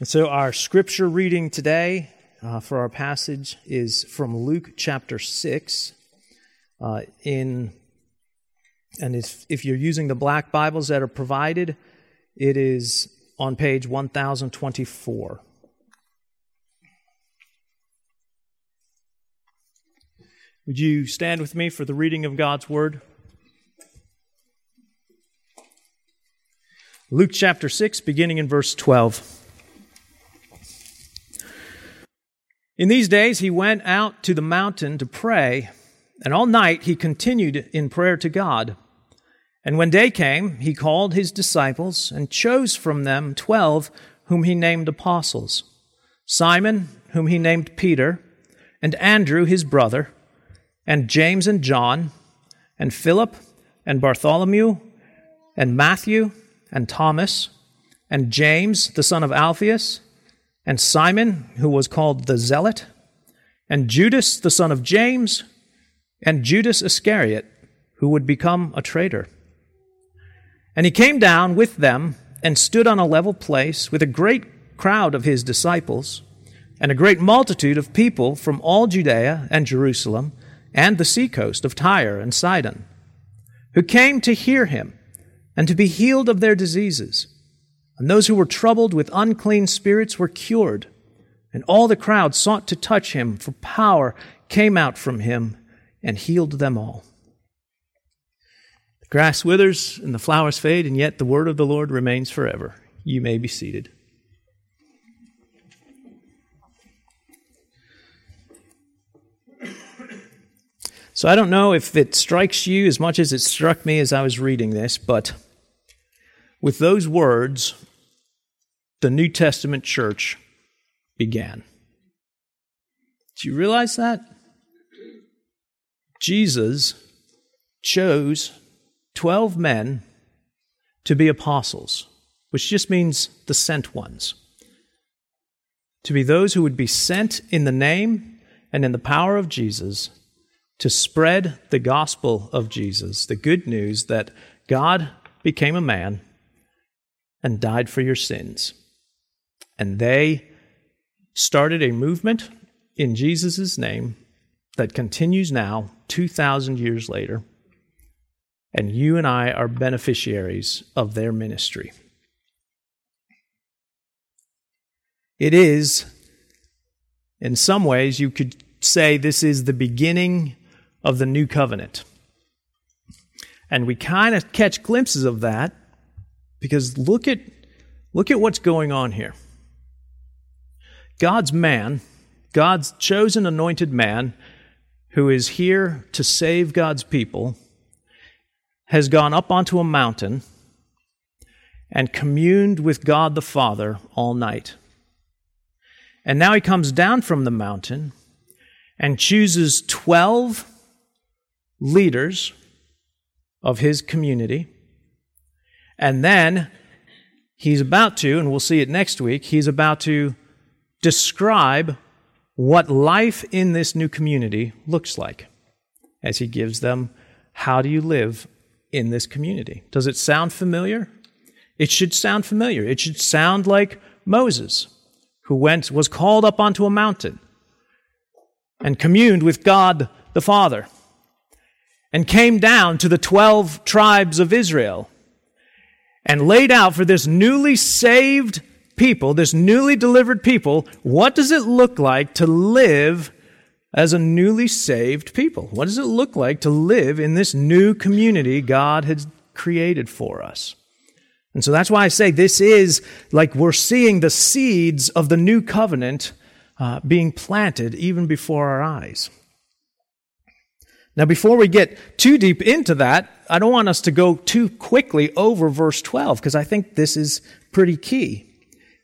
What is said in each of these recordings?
And so our scripture reading today for our passage is from Luke chapter 6. If you're using the black Bibles that are provided, it is on page 1024. Would you stand with me for the reading of God's Word? Luke chapter 6, beginning in verse 12. In these days he went out to the mountain to pray, and all night he continued in prayer to God. And when day came, he called his disciples and chose from them 12 whom he named apostles, Simon, whom he named Peter, and Andrew his brother, and James and John, and Philip, and Bartholomew, and Matthew, and Thomas, and James, the son of Alphaeus, and Simon, who was called the Zealot, and Judas, the son of James, and Judas Iscariot, who would become a traitor. And he came down with them and stood on a level place with a great crowd of his disciples, and a great multitude of people from all Judea and Jerusalem, and the seacoast of Tyre and Sidon, who came to hear him and to be healed of their diseases. And those who were troubled with unclean spirits were cured, and all the crowd sought to touch him, for power came out from him and healed them all. The grass withers and the flowers fade, and yet the word of the Lord remains forever. You may be seated. So I don't know if it strikes you as much as it struck me as I was reading this, but with those words, the New Testament church began. Do you realize that? Jesus chose 12 men to be apostles, which just means the sent ones, to be those who would be sent in the name and in the power of Jesus to spread the gospel of Jesus, the good news that God became a man and died for your sins. And they started a movement in Jesus' name that continues now, 2,000 years later, and you and I are beneficiaries of their ministry. It is, in some ways, you could say this is the beginning of the new covenant. And we kind of catch glimpses of that because look at what's going on here. God's man, God's chosen anointed man who is here to save God's people, has gone up onto a mountain and communed with God the Father all night. And now he comes down from the mountain and chooses 12 leaders of his community. And then he's about to, and we'll see it next week, he's about to describe what life in this new community looks like as he gives them, how do you live in this community? Does it sound familiar? It should sound familiar. It should sound like Moses, who was called up onto a mountain and communed with God the Father, and came down to the 12 tribes of Israel, and laid out for this newly saved people, this newly delivered people, what does it look like to live as a newly saved people? What does it look like to live in this new community God has created for us? And so that's why I say this is like we're seeing the seeds of the new covenant being planted even before our eyes. Now, before we get too deep into that, I don't want us to go too quickly over verse 12, because I think this is pretty key.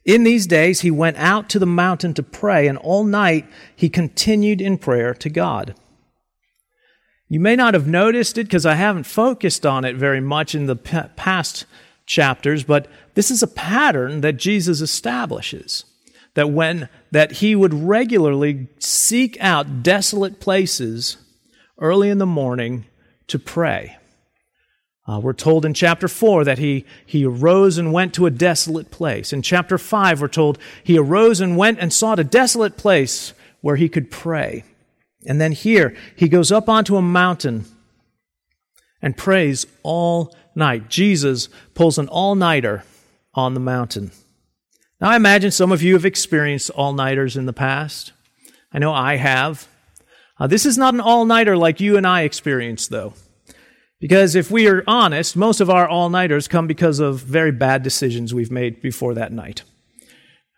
In these days, he went out to the mountain to pray, and all night he continued in prayer to God. You may not have noticed it, because I haven't focused on it very much in the past chapters, but this is a pattern that Jesus establishes. That he would regularly seek out desolate places early in the morning to pray. We're told in chapter 4 that he arose and went to a desolate place. In chapter 5, we're told he arose and went and sought a desolate place where he could pray. And then here, he goes up onto a mountain and prays all night. Jesus pulls an all-nighter on the mountain. Now, I imagine some of you have experienced all-nighters in the past. I know I have. This is not an all-nighter like you and I experienced, though. Because if we are honest, most of our all-nighters come because of very bad decisions we've made before that night.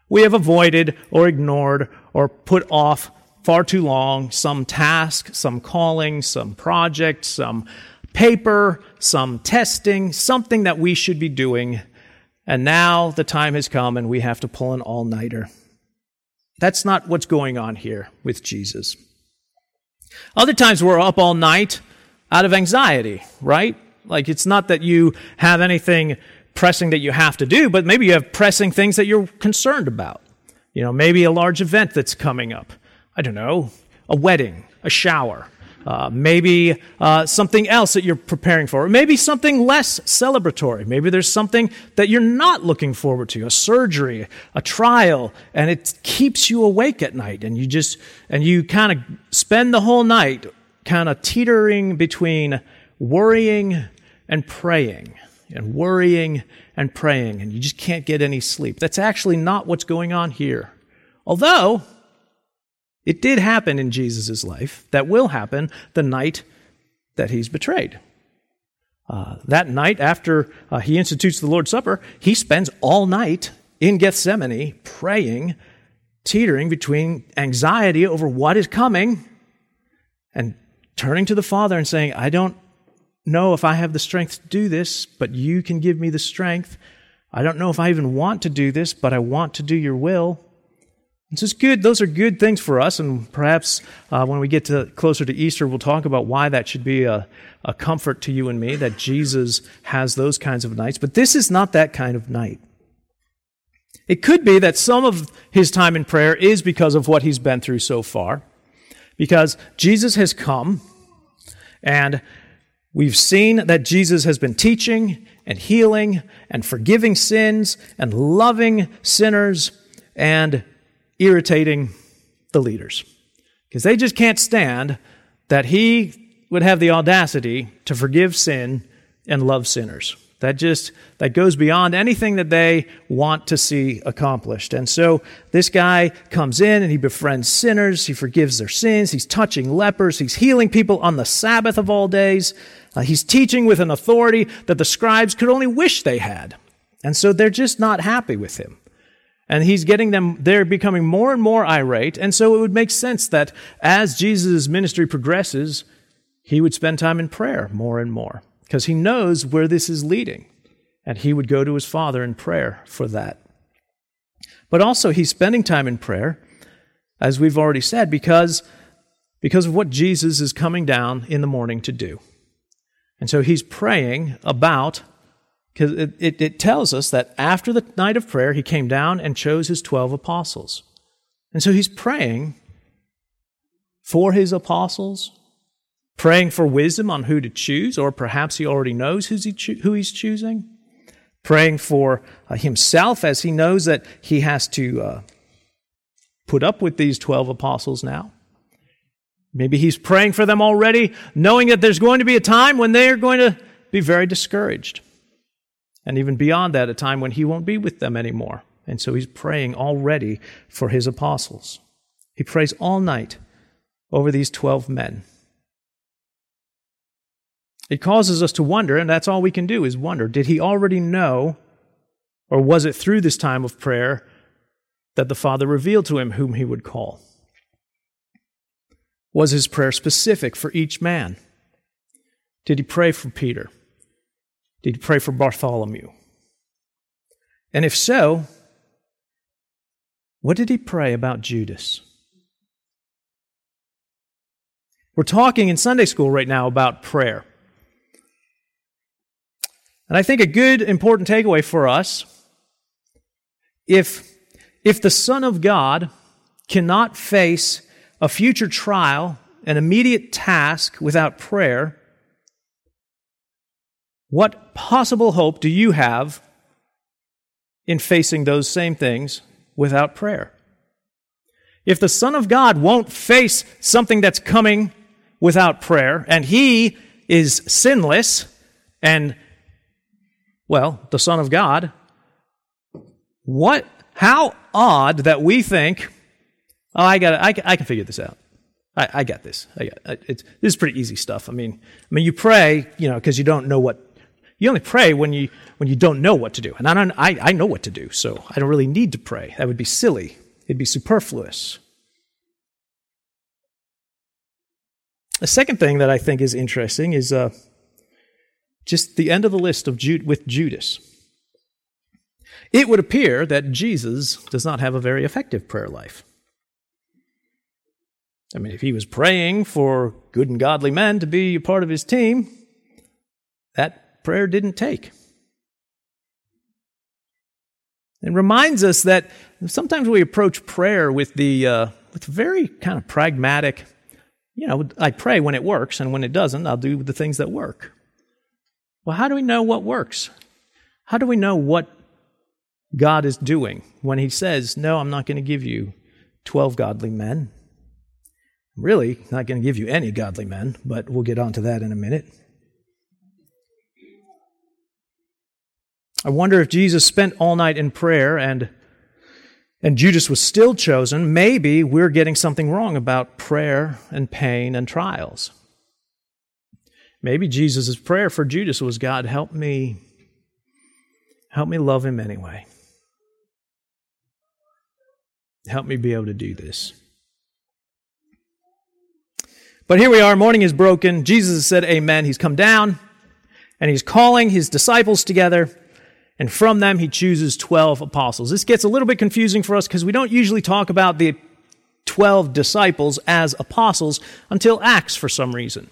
We have avoided or ignored or put off far too long some task, some calling, some project, some paper, some testing, something that we should be doing. And now the time has come and we have to pull an all-nighter. That's not what's going on here with Jesus. Other times we're up all night out of anxiety, right? Like, it's not that you have anything pressing that you have to do, but maybe you have pressing things that you're concerned about. You know, maybe a large event that's coming up. I don't know, a wedding, a shower, maybe something else that you're preparing for, or maybe something less celebratory. Maybe there's something that you're not looking forward to, a surgery, a trial, and it keeps you awake at night, and you kind of spend the whole night kind of teetering between worrying and praying, and you just can't get any sleep. That's actually not what's going on here. Although, it did happen in Jesus' life. That will happen the night that he's betrayed. That night after he institutes the Lord's Supper, he spends all night in Gethsemane praying, teetering between anxiety over what is coming and turning to the Father and saying, I don't know if I have the strength to do this, but you can give me the strength. I don't know if I even want to do this, but I want to do your will. This is good. Those are good things for us, and perhaps when we get closer to Easter, we'll talk about why that should be a comfort to you and me, that Jesus has those kinds of nights. But this is not that kind of night. It could be that some of his time in prayer is because of what he's been through so far. Because Jesus has come, and we've seen that Jesus has been teaching and healing and forgiving sins and loving sinners and irritating the leaders. Because they just can't stand that he would have the audacity to forgive sin and love sinners. That goes beyond anything that they want to see accomplished. And so this guy comes in and he befriends sinners. He forgives their sins. He's touching lepers. He's healing people on the Sabbath of all days. He's teaching with an authority that the scribes could only wish they had. And so they're just not happy with him. And they're becoming more and more irate. And so it would make sense that as Jesus' ministry progresses, he would spend time in prayer more and more, because he knows where this is leading, and he would go to his Father in prayer for that. But also, he's spending time in prayer, as we've already said, because of what Jesus is coming down in the morning to do. And so he's praying about, because it tells us that after the night of prayer, he came down and chose his 12 apostles. And so he's praying for his apostles, praying for wisdom on who to choose, or perhaps he already knows who he's choosing. Praying for himself, as he knows that he has to put up with these 12 apostles now. Maybe he's praying for them already, knowing that there's going to be a time when they are going to be very discouraged. And even beyond that, a time when he won't be with them anymore. And so he's praying already for his apostles. He prays all night over these 12 men. It causes us to wonder, and that's all we can do is wonder, did he already know, or was it through this time of prayer that the Father revealed to him whom he would call? Was his prayer specific for each man? Did he pray for Peter? Did he pray for Bartholomew? And if so, what did he pray about Judas? We're talking in Sunday school right now about prayer. And I think a good, important takeaway for us, if the Son of God cannot face a future trial, an immediate task without prayer, What possible hope do you have in facing those same things without prayer? If the Son of God won't face something that's coming without prayer, and he is sinless, and, well, the Son of God, what? How odd that we think, oh, I can figure this out. I got this. This is pretty easy stuff. I mean, you pray, because you don't know what. You only pray when you don't know what to do. And I know what to do, so I don't really need to pray. That would be silly. It'd be superfluous. The second thing that I think is interesting is just the end of the list of with Judas. It would appear that Jesus does not have a very effective prayer life. I mean, if he was praying for good and godly men to be a part of his team, that prayer didn't take. It reminds us that sometimes we approach prayer with the with very kind of pragmatic, I pray when it works, and when it doesn't, I'll do the things that work. Well, how do we know what works? How do we know what God is doing when he says, no, I'm not going to give you 12 godly men? I'm really not going to give you any godly men, but we'll get onto that in a minute. I wonder if Jesus spent all night in prayer and Judas was still chosen, maybe we're getting something wrong about prayer and pain and trials. Maybe Jesus' prayer for Judas was, God, help me love him anyway. Help me be able to do this. But here we are, morning is broken. Jesus has said amen. He's come down, and he's calling his disciples together, and from them he chooses 12 apostles. This gets a little bit confusing for us because we don't usually talk about the 12 disciples as apostles until Acts for some reason,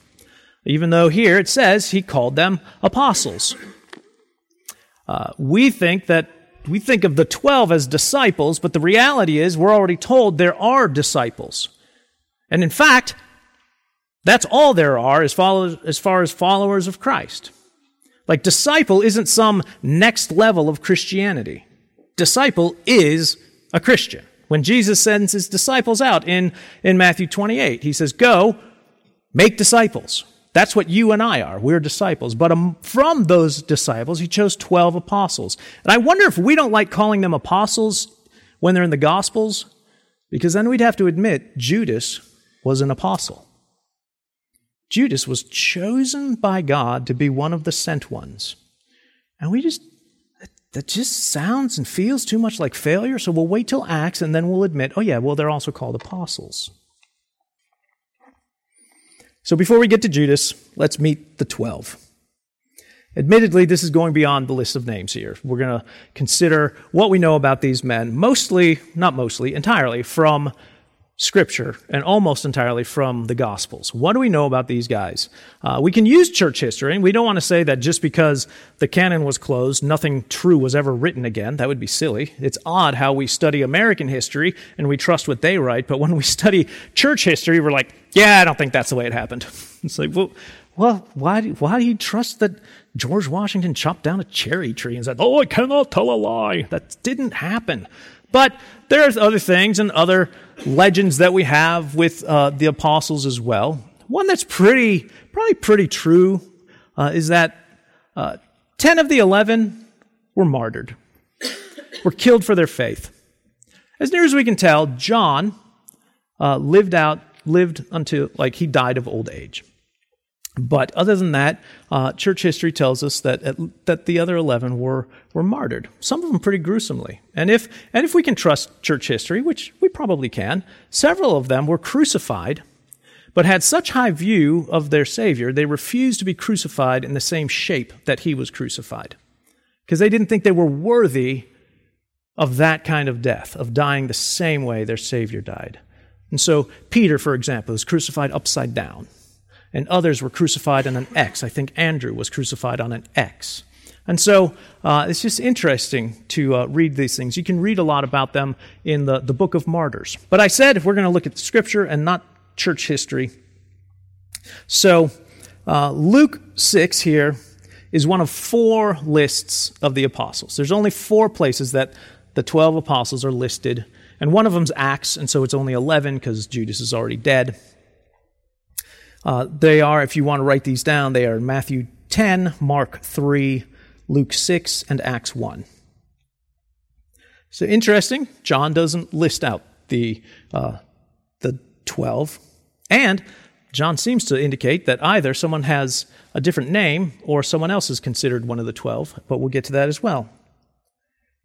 even though here it says he called them apostles. We think of the 12 as disciples, but the reality is we're already told there are disciples. And in fact, that's all there are as far as followers of Christ. Like, disciple isn't some next level of Christianity. Disciple is a Christian. When Jesus sends his disciples out in Matthew 28, he says, go, make disciples. That's what you and I are. We're disciples. But from those disciples, he chose 12 apostles. And I wonder if we don't like calling them apostles when they're in the Gospels, because then we'd have to admit Judas was an apostle. Judas was chosen by God to be one of the sent ones. And that just sounds and feels too much like failure, so we'll wait till Acts and then we'll admit, oh yeah, well, they're also called apostles. So before we get to Judas, let's meet the 12. Admittedly, this is going beyond the list of names here. We're going to consider what we know about these men, entirely from Scripture, and almost entirely from the Gospels. What do we know about these guys? We can use church history, and we don't want to say that just because the canon was closed, nothing true was ever written again. That would be silly. It's odd how we study American history, and we trust what they write, but when we study church history, we're like, yeah, I don't think that's the way it happened. It's like, well, why do you trust that George Washington chopped down a cherry tree and said, oh, I cannot tell a lie? That didn't happen. But there's other things and other legends that we have with the apostles as well. One that's probably pretty true is that 10 of the 11 were martyred, were killed for their faith. As near as we can tell, John lived until he died of old age. But other than that, church history tells us that the other 11 were martyred, some of them pretty gruesomely. And if we can trust church history, which we probably can, several of them were crucified, but had such high view of their Savior, they refused to be crucified in the same shape that he was crucified, because they didn't think they were worthy of that kind of death, of dying the same way their Savior died. And so Peter, for example, was crucified upside down. And others were crucified on an X. I think Andrew was crucified on an X. And so it's just interesting to read these things. You can read a lot about them in the Book of Martyrs. But I said if we're going to look at Scripture and not church history. So Luke 6 here is one of four lists of the apostles. There's only four places that the 12 apostles are listed, and one of them's Acts, and so it's only 11 because Judas is already dead. They are, if you want to write these down, they are Matthew 10, Mark 3, Luke 6, and Acts 1. So interesting, John doesn't list out the 12, and John seems to indicate that either someone has a different name or someone else is considered one of the 12, but we'll get to that as well.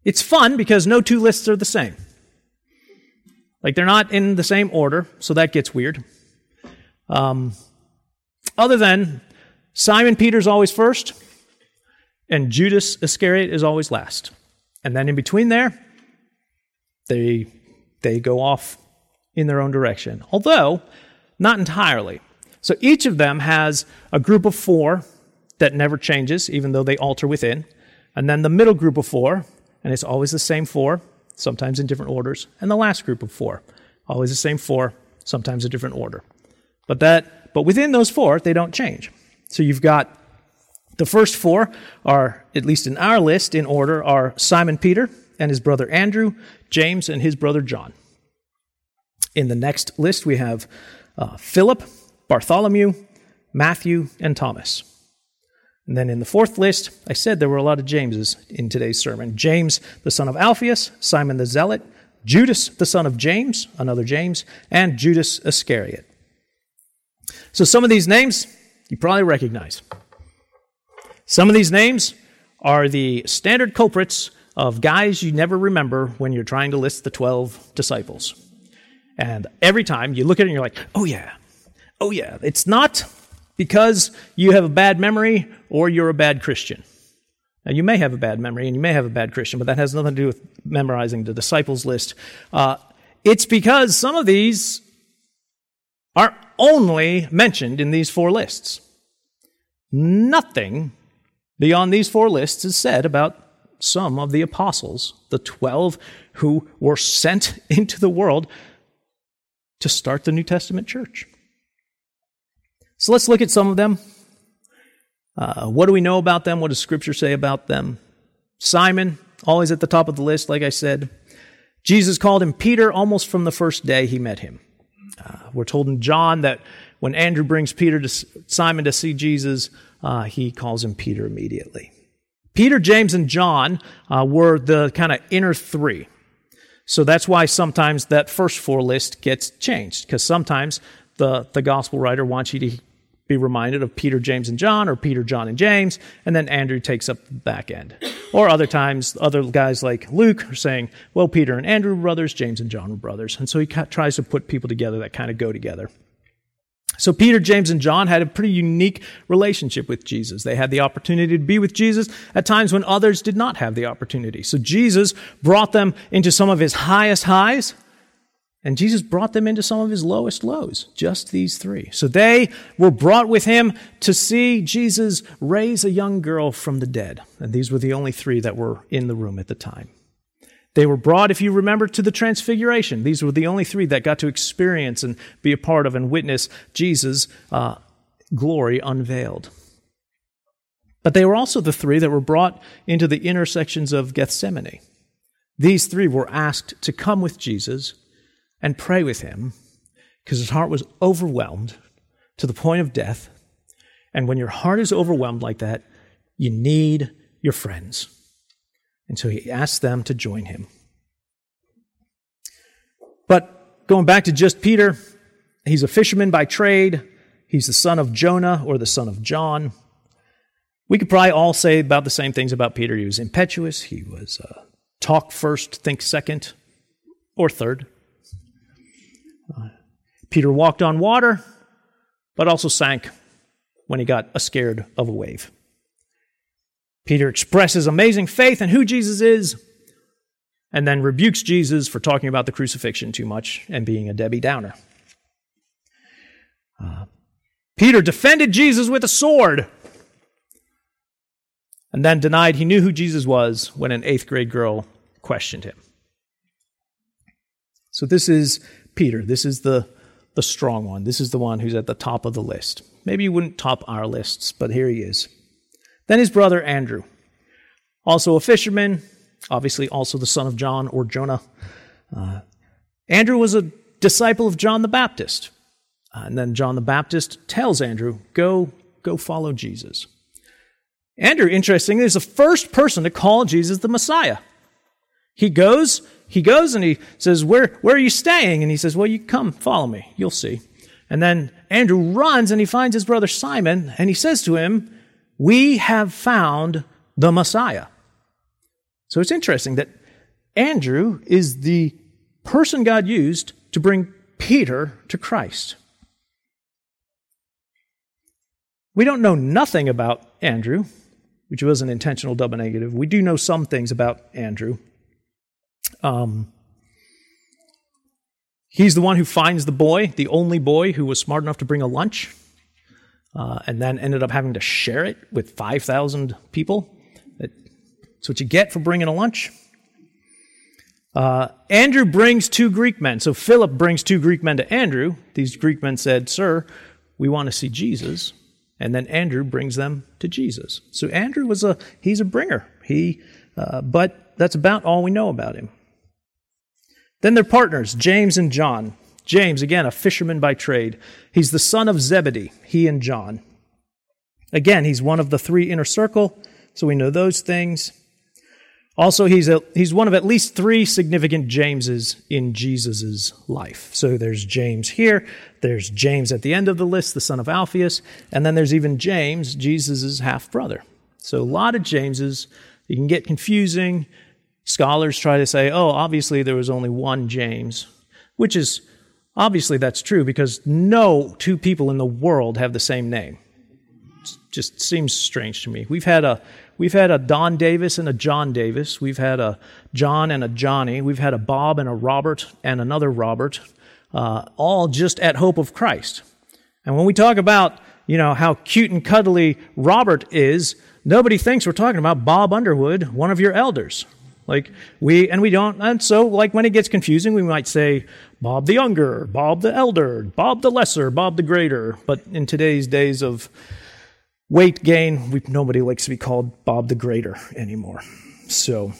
It's fun because no two lists are the same. Like, they're not in the same order, so that gets weird. Other than Simon Peter's always first, and Judas Iscariot is always last. And then in between there, they go off in their own direction. Although, not entirely. So each of them has a group of four that never changes, even though they alter within. And then the middle group of four, and it's always the same four, sometimes in different orders. And the last group of four, always the same four, sometimes a different order. But within those four, they don't change. So you've got the first four are, at least in our list, in order, are Simon Peter and his brother Andrew, James and his brother John. In the next list, we have Philip, Bartholomew, Matthew, and Thomas. And then in the fourth list, I said there were a lot of Jameses in today's sermon. James, the son of Alphaeus, Simon the Zealot, Judas, the son of James, another James, and Judas Iscariot. So some of these names you probably recognize. Some of these names are the standard culprits of guys you never remember when you're trying to list the 12 disciples. And every time you look at it and you're like, oh yeah. It's not because you have a bad memory or you're a bad Christian. Now, you may have a bad memory and you may have a bad Christian, but that has nothing to do with memorizing the disciples list. It's because some of these are only mentioned in these four lists. Nothing beyond these four lists is said about some of the apostles, the 12 who were sent into the world to start the New Testament church. So let's look at some of them. What do we know about them? What does Scripture say about them? Simon, always at the top of the list, like I said. Jesus called him Peter almost from the first day he met him. We're told in John that when Andrew brings Peter to Simon to see Jesus, he calls him Peter immediately. Peter, James, and John were the kind of inner three. So that's why sometimes that first four list gets changed, because sometimes the gospel writer wants you to be reminded of Peter, James, and John, or Peter, John, and James, and then Andrew takes up the back end. Or other times, other guys like Luke are saying, well, Peter and Andrew were brothers, James and John were brothers. And so he tries to put people together that kind of go together. So Peter, James, and John had a pretty unique relationship with Jesus. They had the opportunity to be with Jesus at times when others did not have the opportunity. So Jesus brought them into some of his highest highs, and Jesus brought them into some of his lowest lows, just these three. So they were brought with him to see Jesus raise a young girl from the dead. And these were the only three that were in the room at the time. They were brought, if you remember, to the Transfiguration. These were the only three that got to experience and be a part of and witness Jesus' glory unveiled. But they were also the three that were brought into the inner sections of Gethsemane. These three were asked to come with Jesus and pray with him because his heart was overwhelmed to the point of death. And when your heart is overwhelmed like that, you need your friends. And so he asked them to join him. But going back to just Peter, he's a fisherman by trade. He's the son of Jonah or the son of John. We could probably all say about the same things about Peter. He was impetuous. He was talk first, think second, or third. Peter walked on water, but also sank when he got scared of a wave. Peter expresses amazing faith in who Jesus is and then rebukes Jesus for talking about the crucifixion too much and being a Debbie Downer. Peter defended Jesus with a sword and then denied he knew who Jesus was when an 8th grade girl questioned him. So this is Peter. This is the strong one. This is the one who's at the top of the list. Maybe he wouldn't top our lists, but here he is. Then his brother Andrew, also a fisherman, obviously also the son of John or Jonah. Andrew was a disciple of John the Baptist. And then John the Baptist tells Andrew, go follow Jesus. Andrew, interestingly, is the first person to call Jesus the Messiah. He goes and he says, where are you staying? And he says, well, you come follow me. You'll see. And then Andrew runs and he finds his brother Simon and he says to him, we have found the Messiah. So it's interesting that Andrew is the person God used to bring Peter to Christ. We don't know nothing about Andrew, which was an intentional double negative. We do know some things about Andrew. He's the one who finds the boy, the only boy who was smart enough to bring a lunch, and then ended up having to share it with 5,000 people. That's what you get for bringing a lunch. Andrew brings two Greek men. So Philip brings two Greek men to Andrew. These Greek men said, sir, we want to see Jesus. And then Andrew brings them to Jesus. So Andrew was he's a bringer. But that's about all we know about him. Then their partners, James and John. James, again, a fisherman by trade. He's the son of Zebedee, he and John. Again, he's one of the three inner circle, so we know those things. Also, he's one of at least three significant Jameses in Jesus' life. So there's James here, there's James at the end of the list, the son of Alphaeus, and then there's even James, Jesus' half-brother. So a lot of Jameses. It can get confusing. Scholars try to say, obviously there was only one James, which is, obviously that's true because no two people in the world have the same name. Just seems strange to me. We've had a Don Davis and a John Davis. We've had a John and a Johnny. We've had a Bob and a Robert and another Robert, all just at Hope of Christ. And when we talk about, how cute and cuddly Robert is, nobody thinks we're talking about Bob Underwood, one of your elders. So when it gets confusing, we might say Bob the Younger, Bob the Elder, Bob the Lesser, Bob the Greater. But in today's days of weight gain, nobody likes to be called Bob the Greater anymore. So,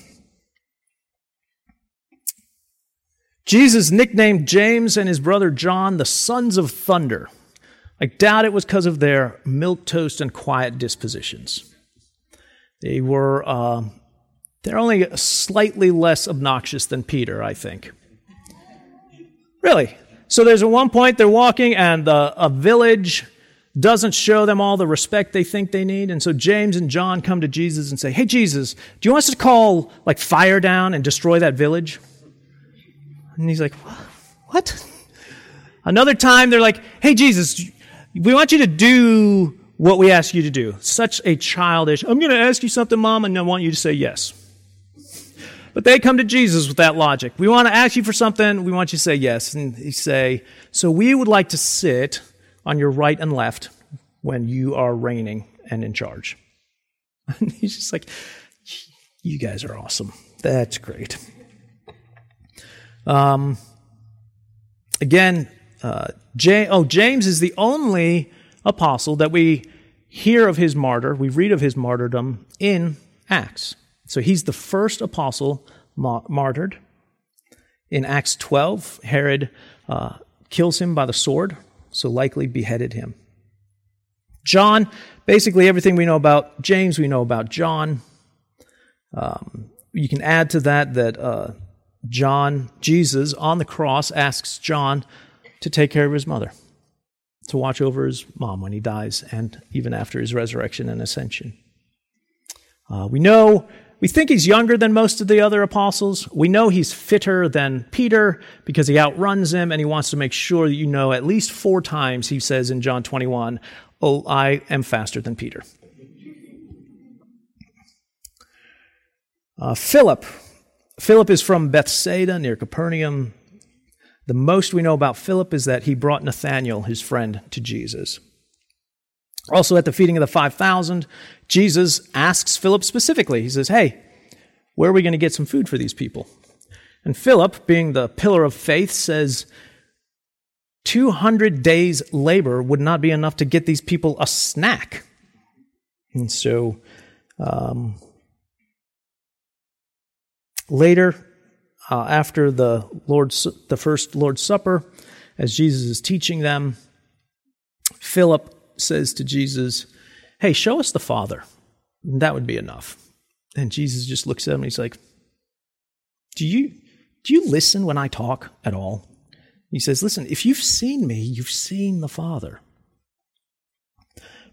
Jesus nicknamed James and his brother John the Sons of Thunder. I doubt it was because of their milquetoast and quiet dispositions. They were, they're only slightly less obnoxious than Peter, I think. Really. So there's at one point they're walking and a village doesn't show them all the respect they think they need. And so James and John come to Jesus and say, hey, Jesus, do you want us to call fire down and destroy that village? And he's like, what? Another time they're like, hey, Jesus, we want you to do what we ask you to do. Such a childish, I'm going to ask you something, Mom, and I want you to say yes. But they come to Jesus with that logic. We want to ask you for something. We want you to say yes. And he say, so we would like to sit on your right and left when you are reigning and in charge. And he's just like, you guys are awesome. That's great. James is the only apostle that we hear of his martyr, we read of his martyrdom in Acts. So he's the first apostle martyred. In Acts 12, Herod kills him by the sword, so likely beheaded him. John, basically everything we know about James, we know about John. You can add to that Jesus on the cross asks John to take care of his mother, to watch over his mom when he dies and even after his resurrection and ascension. We think he's younger than most of the other apostles. We know he's fitter than Peter because he outruns him and he wants to make sure that at least 4 times he says in John 21, I am faster than Peter. Philip is from Bethsaida near Capernaum. The most we know about Philip is that he brought Nathanael, his friend, to Jesus. Also at the feeding of the 5,000, Jesus asks Philip specifically. He says, hey, where are we going to get some food for these people? And Philip, being the pillar of faith, says 200 days' labor would not be enough to get these people a snack. And so later, after the first Lord's Supper, as Jesus is teaching them, Philip says to Jesus, "Hey, show us the Father. That would be enough." And Jesus just looks at him and he's like, "Do you listen when I talk at all?" He says, "Listen, if you've seen me, you've seen the Father."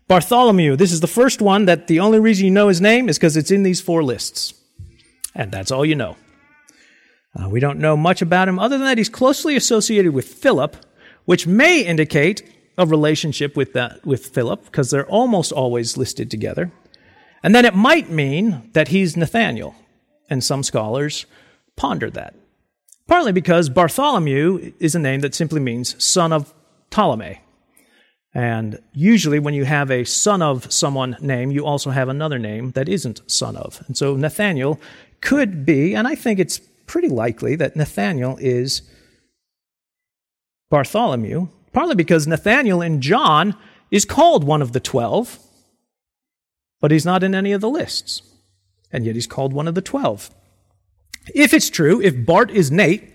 Bartholomew, this is the first one that the only reason you know his name is because it's in these four lists. And that's all you know. We don't know much about him. Other than that, he's closely associated with Philip, which may indicate a relationship with Philip, because they're almost always listed together. And then it might mean that he's Nathanael, and some scholars ponder that. Partly because Bartholomew is a name that simply means son of Ptolemy. And usually when you have a son of someone name, you also have another name that isn't son of. And so Nathanael could be, and I think it's pretty likely that Nathanael is Bartholomew, partly because Nathanael in John is called one of the 12, but he's not in any of the lists, and yet he's called one of the 12. If it's true, if Bart is Nate,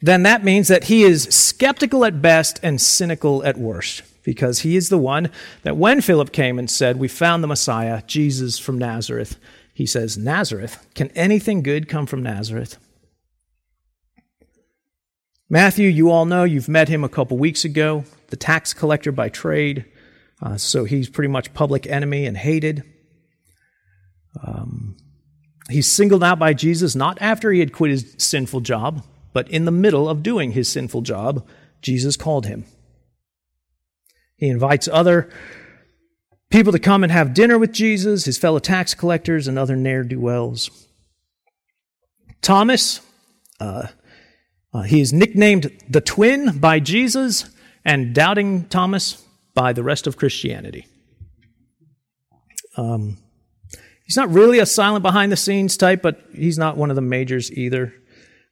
then that means that he is skeptical at best and cynical at worst, because he is the one that when Philip came and said, "We found the Messiah, Jesus from Nazareth," he says, "Nazareth? Can anything good come from Nazareth?" Matthew, you all know, you've met him a couple weeks ago, the tax collector by trade, so he's pretty much public enemy and hated. He's singled out by Jesus, not after he had quit his sinful job, but in the middle of doing his sinful job, Jesus called him. He invites other people to come and have dinner with Jesus, his fellow tax collectors and other ne'er-do-wells. Thomas, he is nicknamed the twin by Jesus and doubting Thomas by the rest of Christianity. He's not really a silent behind-the-scenes type, but he's not one of the majors either.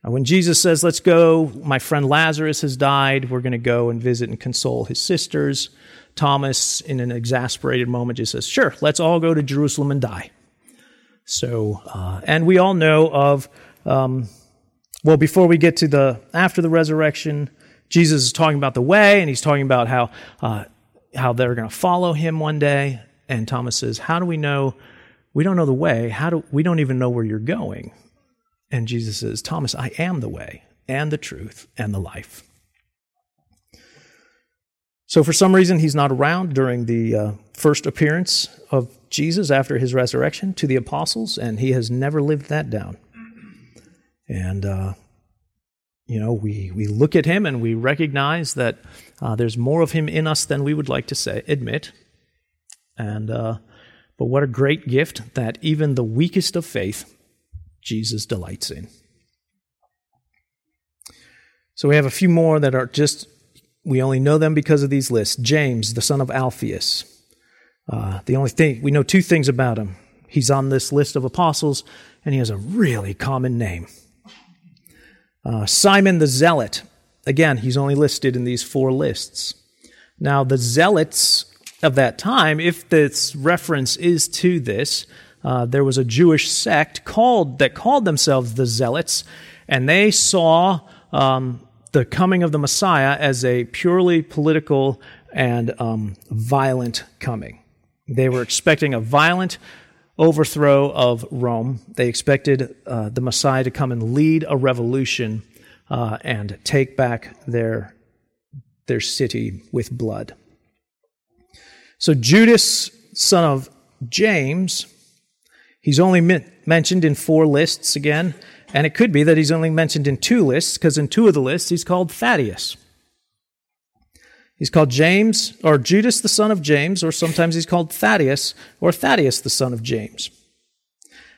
When Jesus says, "Let's go, my friend Lazarus has died, we're going to go and visit and console his sisters," Thomas, in an exasperated moment, just says, "Sure, let's all go to Jerusalem and die." So, and we all know of, before we get to after the resurrection, Jesus is talking about the way, and he's talking about how they're going to follow him one day, and Thomas says, "How do we know? We don't know the way. We don't even know where you're going." And Jesus says, "Thomas, I am the way and the truth and the life." So for some reason, he's not around during the first appearance of Jesus after his resurrection to the apostles, and he has never lived that down. And, we look at him and we recognize that there's more of him in us than we would like to admit. And but what a great gift that even the weakest of faith Jesus delights in. So we have a few more that are just, we only know them because of these lists. James, the son of Alphaeus. The only thing, we know two things about him. He's on this list of apostles, and he has a really common name. Simon the Zealot. Again, he's only listed in these four lists. Now, the zealots of that time, if this reference is to this, there was a Jewish sect that called themselves the Zealots, and they saw the coming of the Messiah as a purely political and violent coming. They were expecting a violent overthrow of Rome. They expected the Messiah to come and lead a revolution and take back their city with blood. So Judas, son of James, he's only mentioned in four lists again, and it could be that he's only mentioned in two lists, because in two of the lists he's called Thaddeus. He's called James, or Judas the son of James, or sometimes he's called Thaddeus, or Thaddeus the son of James.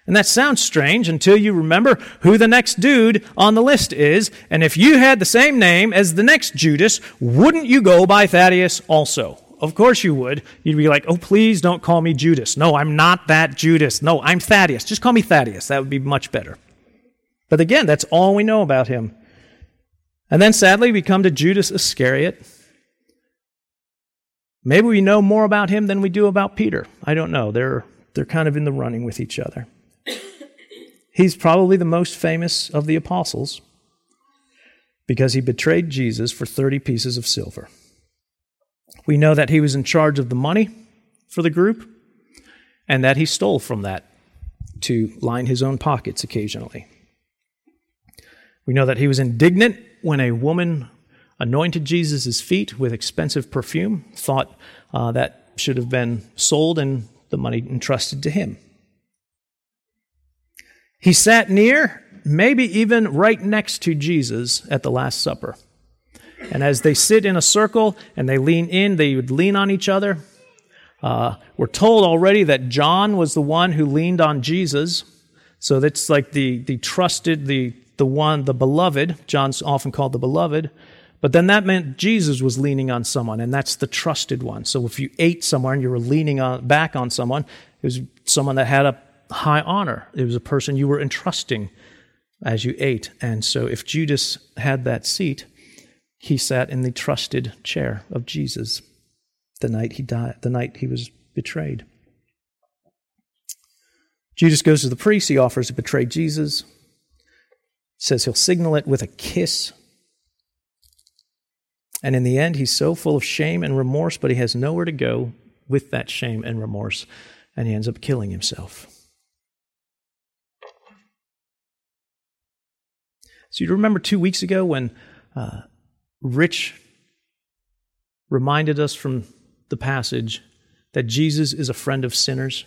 And that sounds strange until you remember who the next dude on the list is, and if you had the same name as the next Judas, wouldn't you go by Thaddeus also? Of course you would. You'd be like, "Oh, please don't call me Judas. No, I'm not that Judas. No, I'm Thaddeus. Just call me Thaddeus. That would be much better." But again, that's all we know about him. And then sadly, we come to Judas Iscariot. Maybe we know more about him than we do about Peter. I don't know. They're kind of in the running with each other. He's probably the most famous of the apostles because he betrayed Jesus for 30 pieces of silver. We know that he was in charge of the money for the group and that he stole from that to line his own pockets occasionally. We know that he was indignant when a woman anointed Jesus' feet with expensive perfume, thought that should have been sold and the money entrusted to him. He sat near, maybe even right next to Jesus at the Last Supper. And as they sit in a circle and they lean in, they would lean on each other. We're told already that John was the one who leaned on Jesus. So that's like the trusted, the one, the beloved. John's often called the beloved. But then that meant Jesus was leaning on someone, and that's the trusted one. So if you ate somewhere and you were leaning back on someone, it was someone that had a high honor. It was a person you were entrusting as you ate. And so if Judas had that seat, he sat in the trusted chair of Jesus the night he died, the night he was betrayed. Judas goes to the priest. He offers to betray Jesus. Says he'll signal it with a kiss. And in the end, he's so full of shame and remorse, but he has nowhere to go with that shame and remorse, and he ends up killing himself. So you remember 2 weeks ago when Rich reminded us from the passage that Jesus is a friend of sinners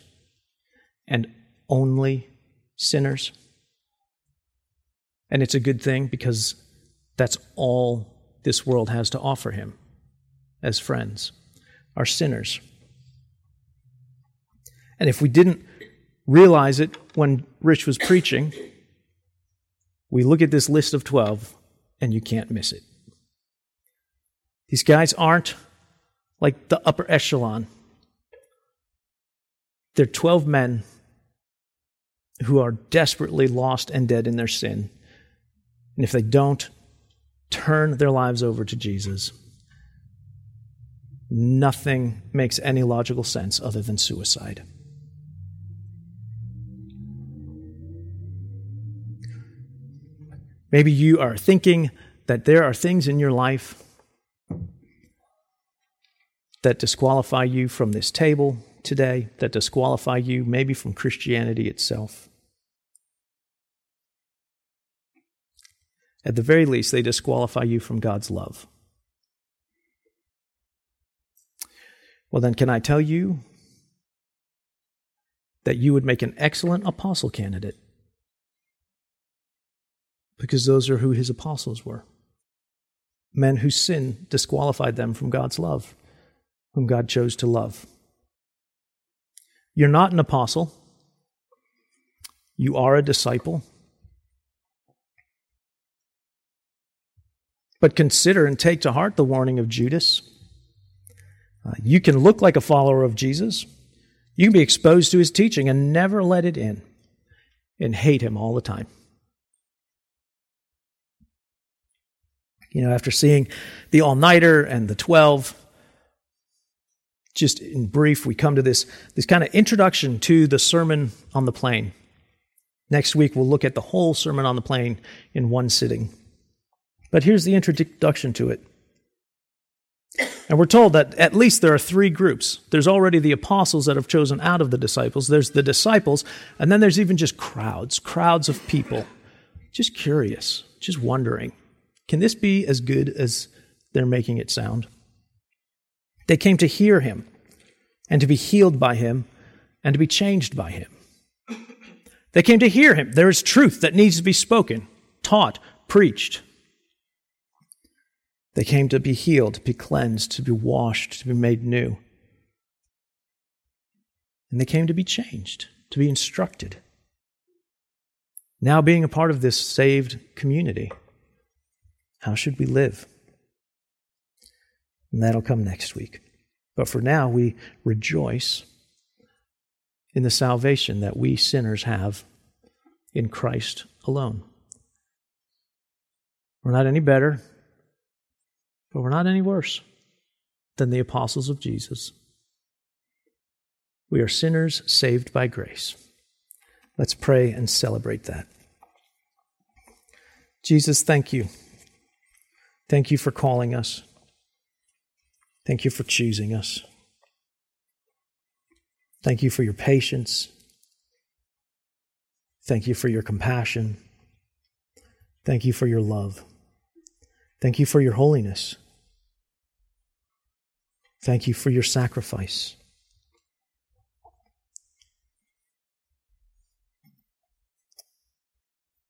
and only sinners. And it's a good thing because that's all this world has to offer him as friends, are sinners. And if we didn't realize it when Rich was preaching, we look at this list of 12 and you can't miss it. These guys aren't like the upper echelon. They're 12 men who are desperately lost and dead in their sin. And if they don't turn their lives over to Jesus, nothing makes any logical sense other than suicide. Maybe you are thinking that there are things in your life that disqualify you from this table today, that disqualify you maybe from Christianity itself. At the very least, they disqualify you from God's love. Well, then, can I tell you that you would make an excellent apostle candidate? Because those are who his apostles were. Men whose sin disqualified them from God's love, whom God chose to love. You're not an apostle. You are a disciple. But consider and take to heart the warning of Judas. You can look like a follower of Jesus. You can be exposed to his teaching and never let it in and hate him all the time. You know, after seeing the all-nighter and the 12, just in brief, we come to this kind of introduction to the Sermon on the Plain. Next week, we'll look at the whole Sermon on the Plain in one sitting. But here's the introduction to it. And we're told that at least there are three groups. There's already the apostles that have chosen out of the disciples. There's the disciples, and then there's even just crowds of people. Just curious, just wondering, can this be as good as they're making it sound? They came to hear him and to be healed by him and to be changed by him. They came to hear him. There is truth that needs to be spoken, taught, preached. They came to be healed, to be cleansed, to be washed, to be made new. And they came to be changed, to be instructed. Now being a part of this saved community, how should we live? And that'll come next week. But for now, we rejoice in the salvation that we sinners have in Christ alone. We're not any better. But we're not any worse. than the apostles of Jesus. We are sinners saved by grace. Let's pray and celebrate that. Jesus, thank you. Thank you for calling us. Thank you for choosing us. Thank you for your patience. Thank you for your compassion. Thank you for your love. Thank you for your holiness. Thank you for your sacrifice.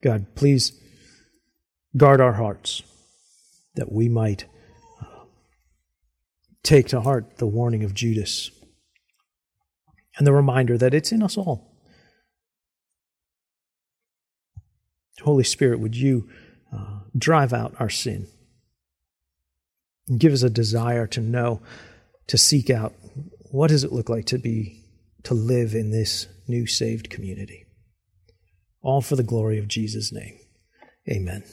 God, please guard our hearts that we might take to heart the warning of Judas and the reminder that it's in us all. Holy Spirit, would you drive out our sin and give us a desire to know, to seek out what does it look like to live in this new saved community. All for the glory of Jesus' name. Amen.